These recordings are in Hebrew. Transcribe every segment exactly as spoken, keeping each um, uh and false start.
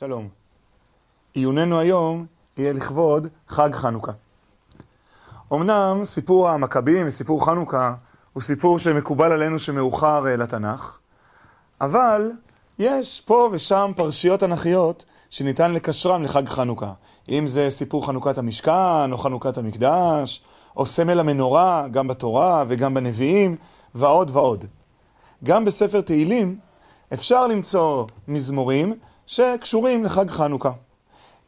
שלום. עיוננו היום יהיה לכבוד חג חנוכה. אמנם סיפור המכבים וסיפור חנוכה הוא סיפור שמקובל עלינו שמאוחר לתנ"ך, אבל יש פה ושם פרשיות תנ"כיות שניתן לקשרם לחג חנוכה. אם זה סיפור חנוכת המשכן או חנוכת המקדש, או סמל המנורה גם בתורה וגם בנביאים ועוד ועוד. גם בספר תהילים אפשר למצוא מזמורים שקשורים לחג חנוכה.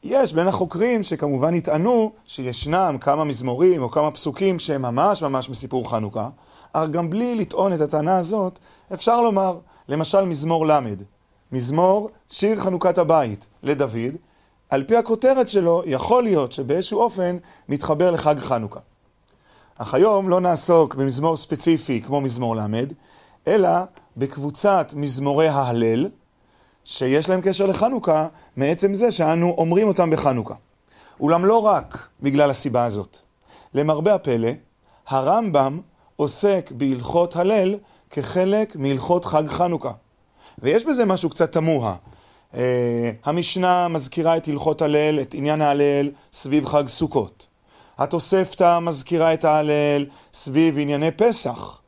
יש בין החוקרים שכמובן יטענו שישנם כמה מזמורים או כמה פסוקים שהם ממש ממש מסיפור חנוכה, אך גם בלי לטעון את הטענה הזאת אפשר לומר, למשל מזמור למד, מזמור שיר חנוכת הבית לדוד, על פי הכותרת שלו יכול להיות שבאיזשהו אופן מתחבר לחג חנוכה. אך היום לא נעסוק במזמור ספציפי כמו מזמור למד, אלא בקבוצת מזמורי ההלל, שיש להם קשר לחנוכה, מעצם זה שאנו אומרים אותם בחנוכה. אולם לא רק בגלל הסיבה הזאת. למרבה הפלא, הרמב"ם עוסק בהלכות הלל כחלק מהלכות חג חנוכה. ויש בזה משהו קצת תמוה. Uh, המשנה מזכירה את הלכות הלל, את עניין ההלל, סביב חג סוכות. התוספתא מזכירה את ההלל סביב ענייני פסח.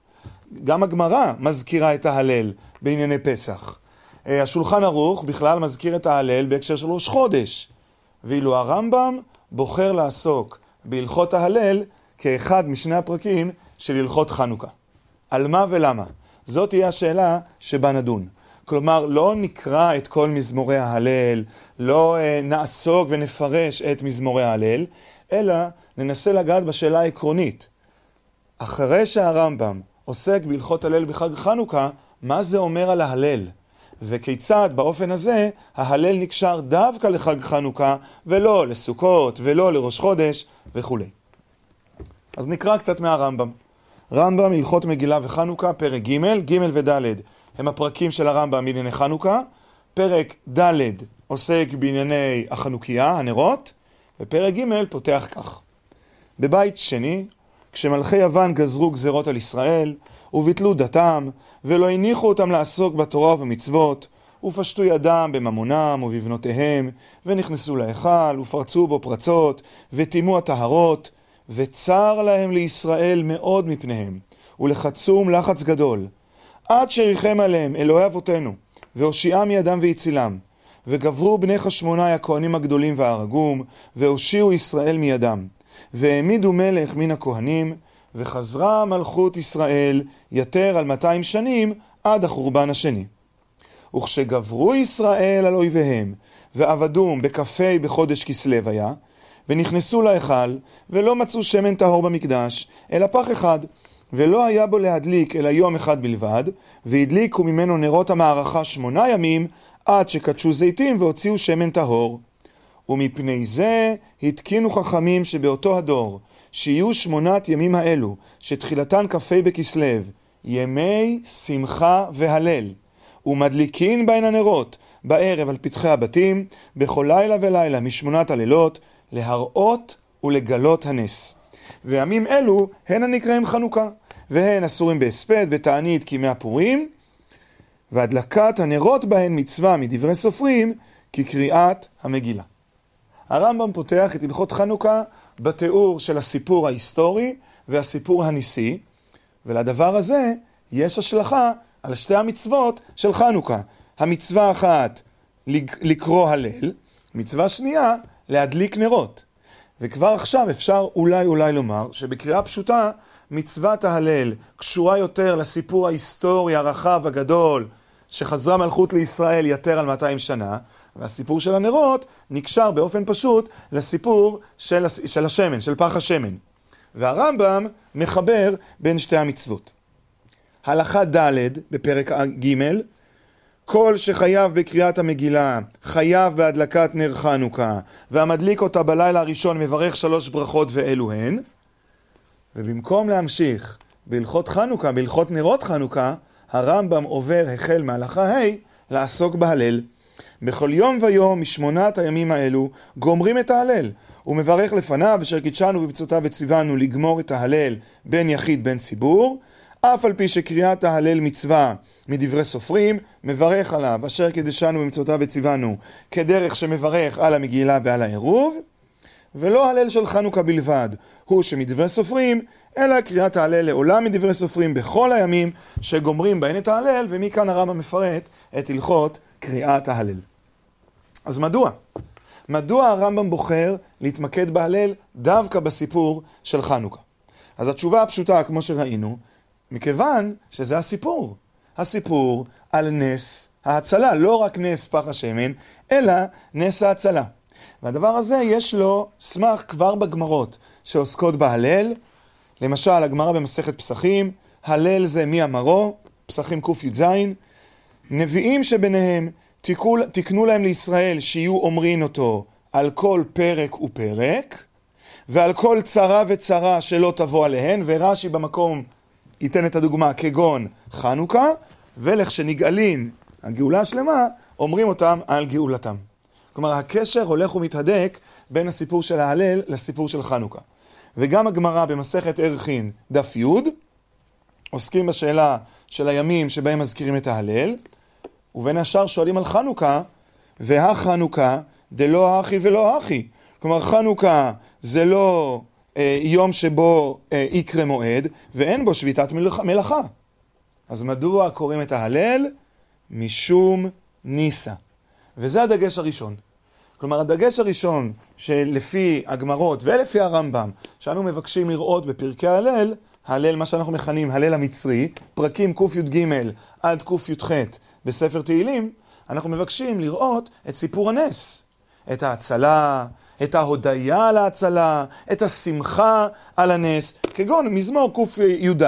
גם הגמרא מזכירה את ההלל בענייני פסח. השולחן ערוך בכלל מזכיר את ההלל בהקשר של ראש חודש, ואילו הרמב"ם בוחר לעסוק בהלכות ההלל כאחד משני הפרקים של הלכות חנוכה. על מה ולמה? זאת תהיה השאלה שבה נדון. כלומר, לא נקרא את כל מזמורי ההלל, לא נעסוק ונפרש את מזמורי ההלל, אלא ננסה לגעת בשאלה העקרונית. אחרי שהרמב"ם עוסק בהלכות הלל בחג חנוכה, מה זה אומר על ההלל? וכיצד באופן הזה ההלל נקשר דווקא לחג חנוכה ולא לסוכות ולא לראש חודש וכו'. אז נקרא קצת מהרמב"ם. רמב"ם הלכות מגילה וחנוכה פרק ג' ג' וד' הם הפרקים של הרמב"ם בענייני חנוכה. פרק ד' עוסק בענייני החנוכיה, הנרות, ופרק ג' פותח כך. בבית שני, כשמלכי יוון גזרו גזרות על ישראל, וביטלו דתם, ולא הניחו אותם לעסוק בתורה ובמצוות, ופשטו ידם בממונם ובבנותיהם, ונכנסו להיכל, ופרצו בו פרצות, וטימו הטהרות, וצר להם לישראל מאוד מפניהם, ולחצום לחץ גדול, עד שריחם עליהם אלוהי אבותינו, והושיעם מידם והצילם, וגברו בני חשמונאי הכהנים הגדולים והרגום, והושיעו ישראל מידם, והעמידו מלך מן הכהנים, וחזרה מלכות ישראל יתר על מאתיים שנים עד החורבן השני. וכשגברו ישראל על אויביהם, ועבדום בכפי בחודש כסלו היה, ונכנסו להיכל, ולא מצאו שמן טהור במקדש, אלא פח אחד, ולא היה בו להדליק אלא יום אחד בלבד, והדליקו ממנו נרות המערכה שמונה ימים, עד שקדשו זיתים והוציאו שמן טהור. ומפני זה התקינו חכמים שבאותו הדור, שיהיו שמונת ימים האלו, שתחילתן כ"ה בכסלו, ימי שמחה והלל, ומדליקין בהן הנרות, בערב על פתחי הבתים, בכל לילה ולילה משמונת הלילות, להראות ולגלות הנס. וימים אלו הן הנקראים חנוכה, והן אסורים בהספד ותענית כימי הפורים, והדלקת הנרות בהן מצווה מדברי סופרים, כקריאת המגילה. הרמב"ם פותח את הלכות חנוכה בתיאור של הסיפור ההיסטורי והסיפור הניסי, ולדבר הזה יש השלכה על שתי המצוות של חנוכה. המצווה אחת, לקרוא הלל, מצווה שנייה, להדליק נרות. וכבר עכשיו אפשר אולי אולי לומר שבקריאה פשוטה מצוות ההלל קשורה יותר לסיפור ההיסטורי הרחב הגדול שחזרה מלכות לישראל יתר על מאתיים שנה, והסיפור של הנרות נקשר באופן פשוט לסיפור של, של השמן, של פח השמן. והרמב"ם מחבר בין שתי המצוות. הלכה ד' בפרק ג' כל שחייב בקריאת המגילה חייב בהדלקת נר חנוכה, והמדליק אותה בלילה הראשון מברך שלוש ברכות ואלו הן. ובמקום להמשיך בהלכות חנוכה, בהלכות נרות חנוכה, הרמב"ם עובר החל מהלכה ה' לעסוק בהלל. בכל יום ויום משמונת הימים האלו גומרים את ההלל, ומברך לפניו אשר קידשנו ובמצוותיו וציוונו לגמור את ההלל בין יחיד בין ציבור, אף על פי שקריאת ההלל מצווה מדברי סופרים, מברך עליו, אשר קדשנו במצוותיו וציוונו, כדרך שמברך על המגילה ועל העירוב, ולא הלל של חנוכה בלבד, הוא שמדברי סופרים, אלא קריאת ההלל לעולם מדברי סופרים בכל הימים שגומרים בהן את ההלל, ומכאן הרמב"ם מפרט את הלכות קריאת ההלל. אז מדוע? מדוע הרמב"ם בוחר להתמקד בהלל דווקא בסיפור של חנוכה? אז התשובה הפשוטה, כמו שראינו, מכיוון שזה הסיפור. הסיפור על נס ההצלה, לא רק נס פח השמן, אלא נס ההצלה. והדבר הזה יש לו סמך כבר בגמרות שעוסקות בהלל. למשל, הגמרא במסכת פסחים, הלל זה מי אמרו, פסחים קוף י' ז', נביאים שביניהם תיקול, תקנו להם לישראל שיהיו אומרים אותו על כל פרק ופרק, ועל כל צרה וצרה שלא תבוא עליהן, ורש"י במקום ייתן את הדוגמה כגון חנוכה, ולכשנגאלין הגאולה השלמה, אומרים אותם על גאולתם. כלומר, הקשר הולך ומתהדק בין הסיפור של ההלל לסיפור של חנוכה. וגם הגמרא במסכת ערכין דף י' עוסקים בשאלה של הימים שבהם מזכירים את ההלל, ובין השאר שואלים על חנוכה, והחנוכה דלא אחי ולא אחי. כלומר, חנוכה זה לא אה, יום שבו אה, יקרה מועד, ואין בו שביתת מלאכה. אז מדוע קוראים את ההלל? משום ניסה. וזה הדגש הראשון. כלומר, הדגש הראשון שלפי הגמרות ולפי הרמב"ם, שאנו מבקשים לראות בפרקי ההלל, ההלל, מה שאנחנו מכנים, הלל המצרי, פרקים קי"ג עד קי"ח בספר תהילים, אנחנו מבקשים לראות את סיפור הנס, את ההצלה, את ההודיה על ההצלה, את השמחה על הנס, כגון מזמור קי"ד,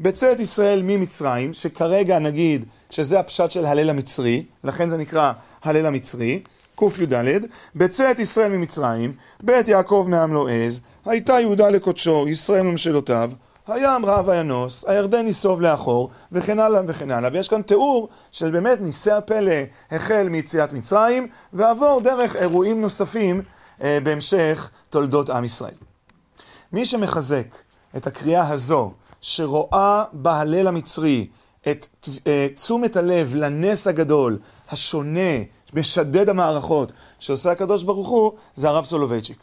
בצאת ישראל ממצרים, שכרגע נגיד שזה הפשט של הלל המצרי, לכן זה נקרא הלל המצרי, קי"ד, בצאת ישראל ממצרים, בית יעקב מעם לא עז, הייתה יהודה לקודשו, ישראל ממשלותיו, הים רב הינוס, הירדן ניסוב לאחור, וכן הלאה וכן הלאה. ויש כאן תיאור של באמת ניסי הפלא החל מיציאת מצרים, ועבור דרך אירועים נוספים אה, בהמשך תולדות עם ישראל. מי שמחזק את הקריאה הזו, שרואה בהלל המצרי את אה, תשומת הלב לנס הגדול, השונה, משדד המערכות שעושה הקדוש ברוך הוא, זה הרב סולובייצ'יק.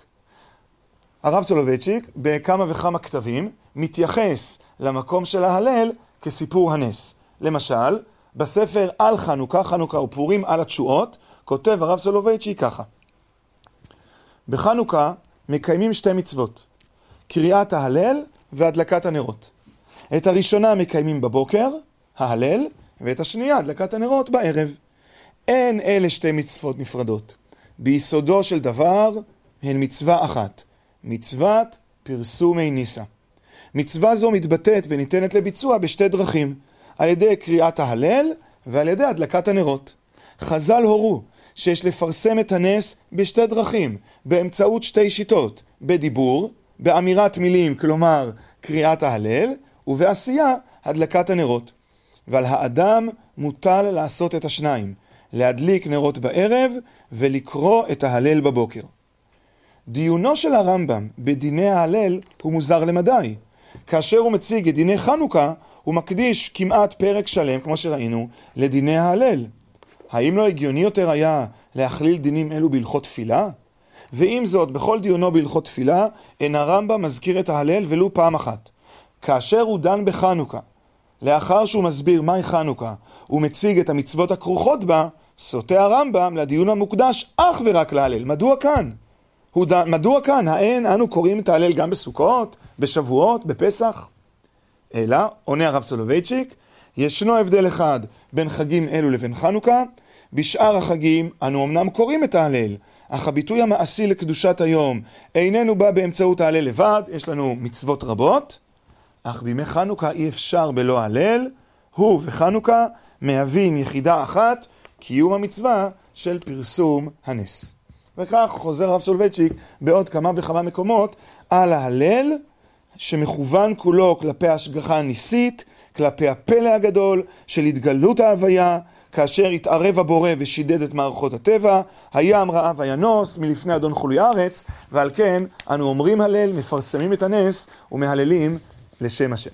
הרב סולובייצ'יק בכמה וכמה כתבים מתייחס למקום של ההלל כסיפור הנס. למשל, בספר על חנוכה, חנוכה ופורים על התשועות, כותב הרב סולובייצ'יק ככה: בחנוכה מקיימים שתי מצוות, קריאת ההלל והדלקת הנרות. את הראשונה מקיימים בבוקר, ההלל, ואת השנייה, הדלקת הנרות, בערב. אין אלה שתי מצוות נפרדות. ביסודו של דבר הן מצווה אחת, מצוות פרסומי ניסה. מצווה זו מתבטאת וניתנת לביצוע בשתי דרכים, על ידי קריאת ההלל ועל ידי הדלקת הנרות. חז"ל הורו שיש לפרסם את הנס בשתי דרכים, באמצעות שתי שיטות, בדיבור, באמירת מילים, כלומר קריאת ההלל, ובעשייה הדלקת הנרות. ועל האדם מוטל לעשות את השניים, להדליק נרות בערב ולקרוא את ההלל בבוקר. דיונו של הרמב"ם בדיני ההלל הוא מוזר למדי. כאשר הוא מציג את דיני חנוכה, הוא מקדיש כמעט פרק שלם, כמו שראינו, לדיני ההלל. האם לא הגיוני יותר היה להכליל דינים אלו בהלכות תפילה? ואם זאת, בכל דיונו בהלכות תפילה, אין הרמב"ם מזכיר את ההלל ולו פעם אחת. כאשר הוא דן בחנוכה, לאחר שהוא מסביר מהי חנוכה, הוא מציג את המצוות הכרוכות בה, סוטה הרמב"ם לדיון המוקדש אך ורק להלל. מדוע כאן? ד... מדוע כאן? האין אנו קוראים את ההלל גם בסוכות, בשבועות, בפסח? אלא, עונה הרב סולובייצ'יק, ישנו הבדל אחד בין חגים אלו לבין חנוכה. בשאר החגים אנו אמנם קוראים את ההלל, אך הביטוי המעשי לקדושת היום איננו בא באמצעות ההלל לבד, יש לנו מצוות רבות, אך בימי חנוכה אי אפשר בלא הלל, הוא וחנוכה מהווים יחידה אחת, קיום המצווה של פרסום הנס. וכך חוזר הרב סולובייצ'יק בעוד כמה וכמה מקומות על ההלל שמכוון כולו כלפי ההשגחה הניסית, כלפי הפלא הגדול של התגלות ההוויה, כאשר התערב הבורא ושידד את מערכות הטבע, הים רעב הינוס מלפני אדון חולי הארץ, ועל כן אנו אומרים הלל, מפרסמים את הנס ומהללים לשם השם.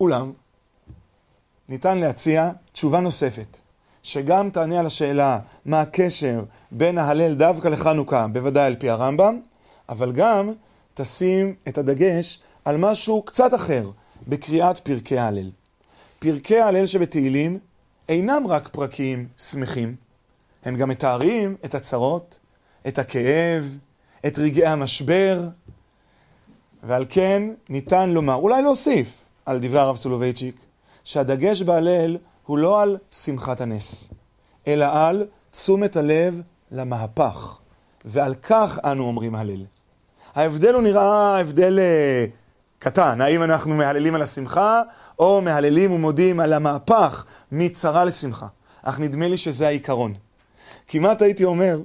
אולם, ניתן להציע תשובה נוספת, שגם תענה על השאלה מה הקשר בין ההלל דווקא לחנוכה, בוודאי על פי הרמב"ם, אבל גם תשים את הדגש על משהו קצת אחר בקריאת פרקי ההלל. פרקי ההלל שבתהילים אינם רק פרקים שמחים, הם גם מתארים את הצרות, את הכאב, את רגעי המשבר, ועל כן ניתן לומר, אולי להוסיף על דברי הרב סולובייצ'יק, שהדגש בהלל הוא לא על שמחת הנס, אלא על תשומת הלב למהפך, ועל כך אנו אומרים הלל. ההבדל הוא נראה הבדל קטן, האם אנחנו מהללים על השמחה, או מהללים ומודים על המהפך מצרה לשמחה. אך נדמה לי שזה העיקרון. כמעט הייתי אומר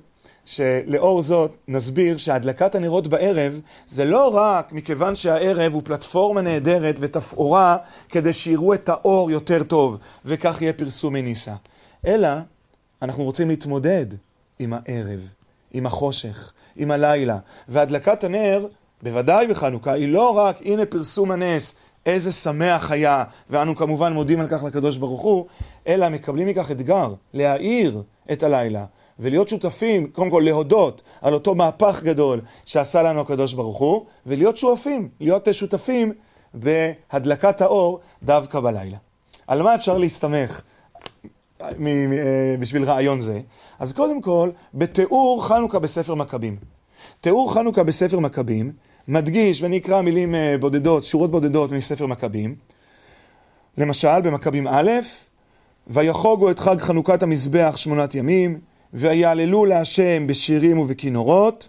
שלאור זאת נסביר שהדלקת הנרות בערב זה לא רק מכיוון שהערב הוא פלטפורמה נהדרת ותפאורה כדי שיראו את האור יותר טוב וכך יהיה פרסום מניסה, אלא אנחנו רוצים להתמודד עם הערב, עם החושך, עם הלילה, והדלקת הנר בוודאי בחנוכה היא לא רק הנה פרסום הנס, איזה שמח היה, ואנו כמובן מודים על כך לקדוש ברוך הוא, אלא מקבלים מכך אתגר להאיר את הלילה ולהיות שותפים, קודם כל להודות על אותו מהפך גדול שעשה לנו הקדוש ברוך הוא, ולהיות שואפים, להיות שותפים בהדלקת האור דווקא בלילה. על מה אפשר להסתמך בשביל רעיון זה? אז קודם כל, בתיאור חנוכה בספר מקבים. תיאור חנוכה בספר מקבים מדגיש, ואני אקרא מילים בודדות, שורות בודדות מספר מקבים. למשל, במקבים א', ויחוגו את חג חנוכת המזבח שמונת ימים, ויעללו להשם בשירים ובכינורות,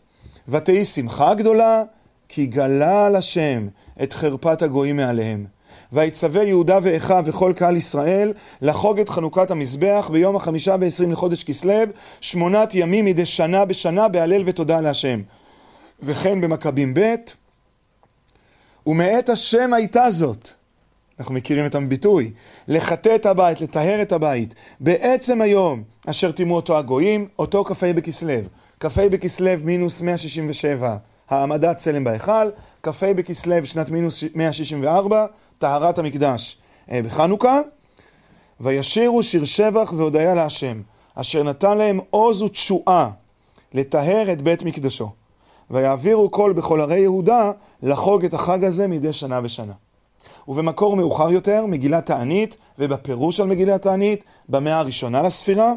ותהי שמחה גדולה, כי גלה על השם את חרפת הגויים מעליהם. ויצווה יהודה ואחיו וכל קהל ישראל לחוג את חנוכת המזבח ביום החמישה ועשרים לחודש כסלו, שמונת ימים מדי שנה בשנה בהלל ותודה להשם. וכן במכבים ב', ומעת השם הייתה זאת, אנחנו מכירים את הביטוי, לחטא את הבית, לטהר את הבית, בעצם היום אשר תימו אותו הגויים, אותו כ"ה בכסלו, כ"ה בכסלו מינוס מאה שישים ושבע, העמדת צלם בהיכל, כ"ה בכסלו שנת מינוס מאה שישים וארבע, טהרת המקדש בחנוכה, וישירו שיר שבח והודיה להשם, אשר נתן להם עוז ותשועה לטהר את בית מקדשו. ויעבירו כל בכל ערי יהודה לחוג את החג הזה מדי שנה בשנה. ובמקור מאוחר יותר, מגילת תענית, ובפירוש על מגילת תענית, במאה הראשונה לספירה,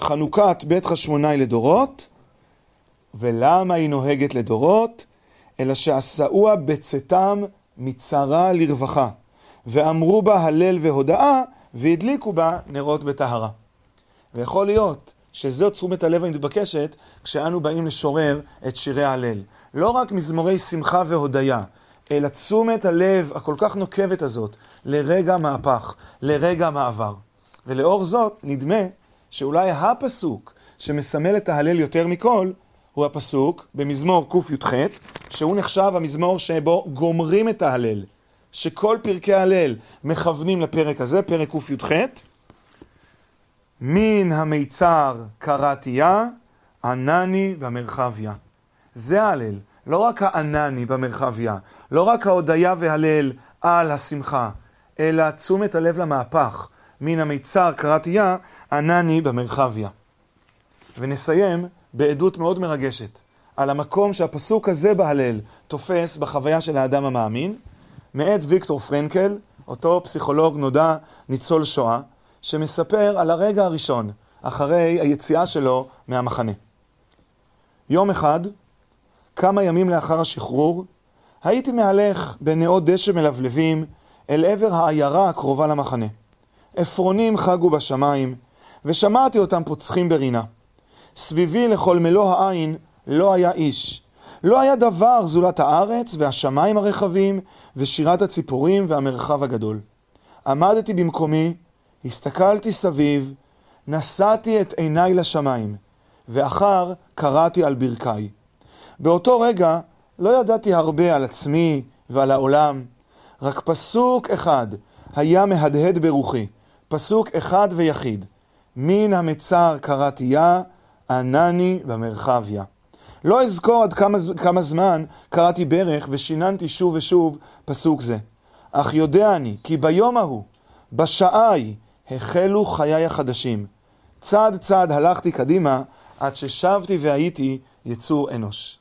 חנוכת בית חשמונאי לדורות, ולמה היא נוהגת לדורות? אלא שעשאוה בצאתם מצרה לרווחה, ואמרו בה הלל והודאה, והדליקו בה נרות בטהרה. ויכול להיות שזו תשומת הלב המתבקשת כשאנו באים לשורר את שירי ההלל. לא רק מזמורי שמחה והודיה, אלא תשומת הלב הכל כך נוקבת הזאת לרגע מהפך, לרגע מעבר. ולאור זאת נדמה שאולי הפסוק שמסמל את ההלל יותר מכל, הוא הפסוק במזמור קי"ח, שהוא נחשב המזמור שבו גומרים את ההלל, שכל פרקי ההלל מכוונים לפרק הזה, פרק קי"ח, מן המיצר קראתיה, ענני במרחביה. זה ההלל, לא רק הענני במרחביה, לא רק ההודיה והלל על השמחה, אלא תשומת הלב למהפך, מן המיצר קראתיה, ענני במרחביה. ונסיים בעדות מאוד מרגשת, על המקום שהפסוק הזה בהלל תופס בחוויה של האדם המאמין, מאת ויקטור פרנקל, אותו פסיכולוג נודע ניצול שואה, שמספר על הרגע הראשון, אחרי היציאה שלו מהמחנה. יום אחד, כמה ימים לאחר השחרור, הייתי מהלך בנאות דשא מלבלבים אל עבר העיירה הקרובה למחנה. אפרונים חגו בשמיים, ושמעתי אותם פוצחים ברינה. סביבי לכל מלוא העין לא היה איש. לא היה דבר זולת הארץ והשמיים הרחבים, ושירת הציפורים והמרחב הגדול. עמדתי במקומי, הסתכלתי סביב, נשאתי את עיניי לשמיים, ואחר קראתי על ברכיי. באותו רגע לא ידעתי הרבה על עצמי ועל העולם, רק פסוק אחד היה מהדהד ברוחי, פסוק אחד ויחיד, מן המצר קראתיה, ענני במרחביה. לא אזכור עד כמה, כמה זמן קראתי ברך ושיננתי שוב ושוב פסוק זה. אך יודע אני, כי ביום ההוא, בשעה ההיא, החלו חיי החדשים. צעד צעד הלכתי קדימה, עד ששבתי והייתי יצור אנוש.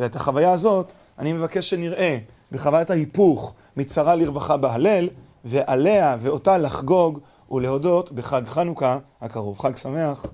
ואת החוויה הזאת, אני מבקש שנראה בחוויית ההיפוך מצרה לרווחה בהלל, ועליה ואותה לחגוג ולהודות בחג חנוכה הקרוב. חג שמח.